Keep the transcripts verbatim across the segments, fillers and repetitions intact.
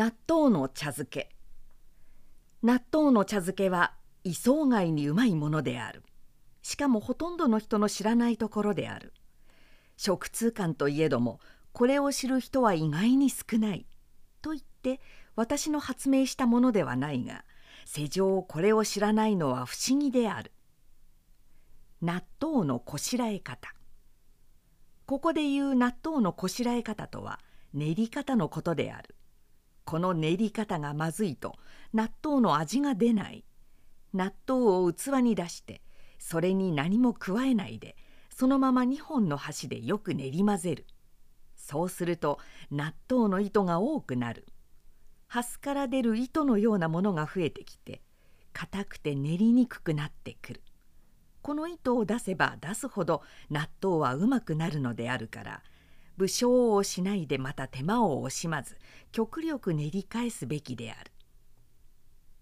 納豆の茶漬け。納豆の茶漬けは異想外にうまいものである。しかもほとんどの人の知らないところである。食通感といえども、これを知る人は意外に少ない。と言って、私の発明したものではないが、世上これを知らないのは不思議である。納豆のこしらえ方。ここで言う納豆のこしらえ方とは、練り方のことである。この練り方がまずいと、納豆の味が出ない。納豆を器に出して、それに何も加えないで、そのままにほんの箸でよく練り混ぜる。そうすると、納豆の糸が多くなる。蓮から出る糸のようなものが増えてきて、硬くて練りにくくなってくる。この糸を出せば出すほど納豆はうまくなるのであるから、不精をしないでまた手間を惜しまず、極力練り返すべきである。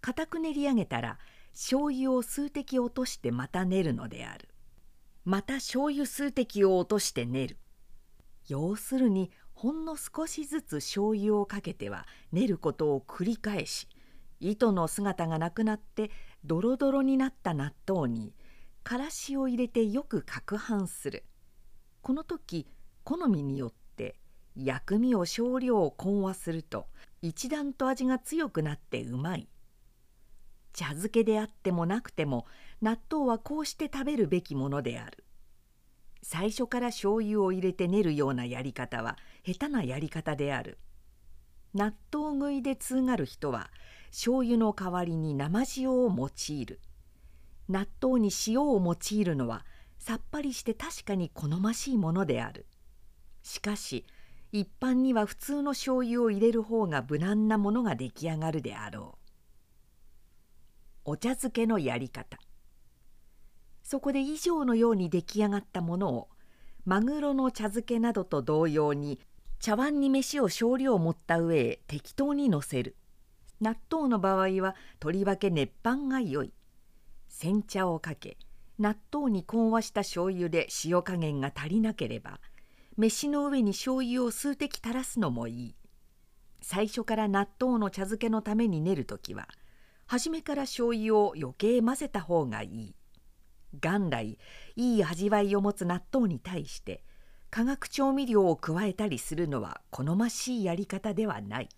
固く練り上げたら、醤油を数滴落としてまた練るのである。また醤油数滴を落として練る。要するに、ほんの少しずつ醤油をかけては練ることを繰り返し、糸の姿がなくなってドロドロになった納豆に、からしを入れてよく攪拌する。この時、好みによって薬味を少量混和すると、一段と味が強くなってうまい。茶漬けであってもなくても、納豆はこうして食べるべきものである。最初から醤油を入れて練るようなやり方は下手なやり方である。納豆食いで通がる人は、醤油の代わりに生塩を用いる。納豆に塩を用いるのは、さっぱりして確かに好ましいものである。しかし、一般には普通の醤油を入れる方が無難なものが出来上がるであろう。お茶漬けのやり方。そこで以上のように出来上がったものを、マグロの茶漬けなどと同様に、茶碗に飯を少量盛った上へ適当にのせる。納豆の場合は、とりわけ熱飯が良い。煎茶をかけ、納豆に混和した醤油で塩加減が足りなければ、飯の上に醤油を数滴垂らすのもいい。最初から納豆の茶漬けのために練るときは、初めから醤油を余計混ぜた方がいい。元来、いい味わいを持つ納豆に対して、化学調味料を加えたりするのは好ましいやり方ではない。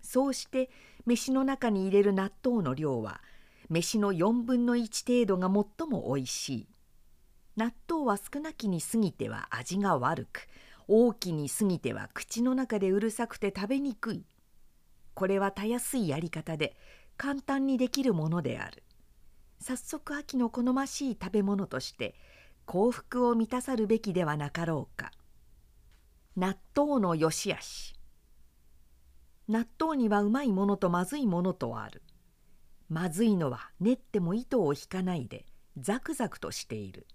そうして、飯の中に入れる納豆の量は、飯のよんぶんのいち程度が最も美味しい。納豆は少なきに過ぎては味が悪く、大きに過ぎては口の中でうるさくて食べにくい。これはたやすいやり方で、簡単にできるものである。早速秋の好ましい食べ物として、幸福を満たさるべきではなかろうか。納豆の良し悪し。納豆にはうまいものとまずいものとある。まずいのは練っても糸を引かないでザクザクとしている。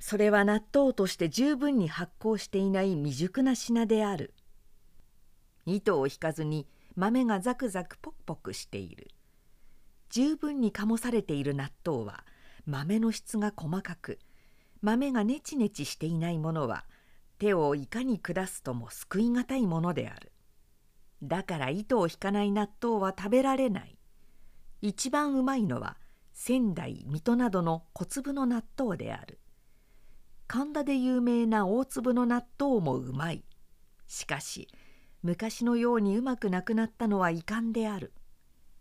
それは納豆として十分に発酵していない未熟な品である。糸を引かずに豆がザクザクポクポクしている。十分に醸されている納豆は豆の質が細かく、豆がネチネチしていないものは手をいかに下すとも救いがたいものである。だから糸を引かない納豆は食べられない。一番うまいのは仙台、水戸などの小粒の納豆である。神田で有名な大粒の納豆もうまい。しかし、昔のようにうまくなくなったのは遺憾である。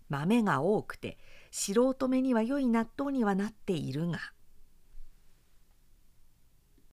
豆が多くて、素人目には良い納豆にはなっているが。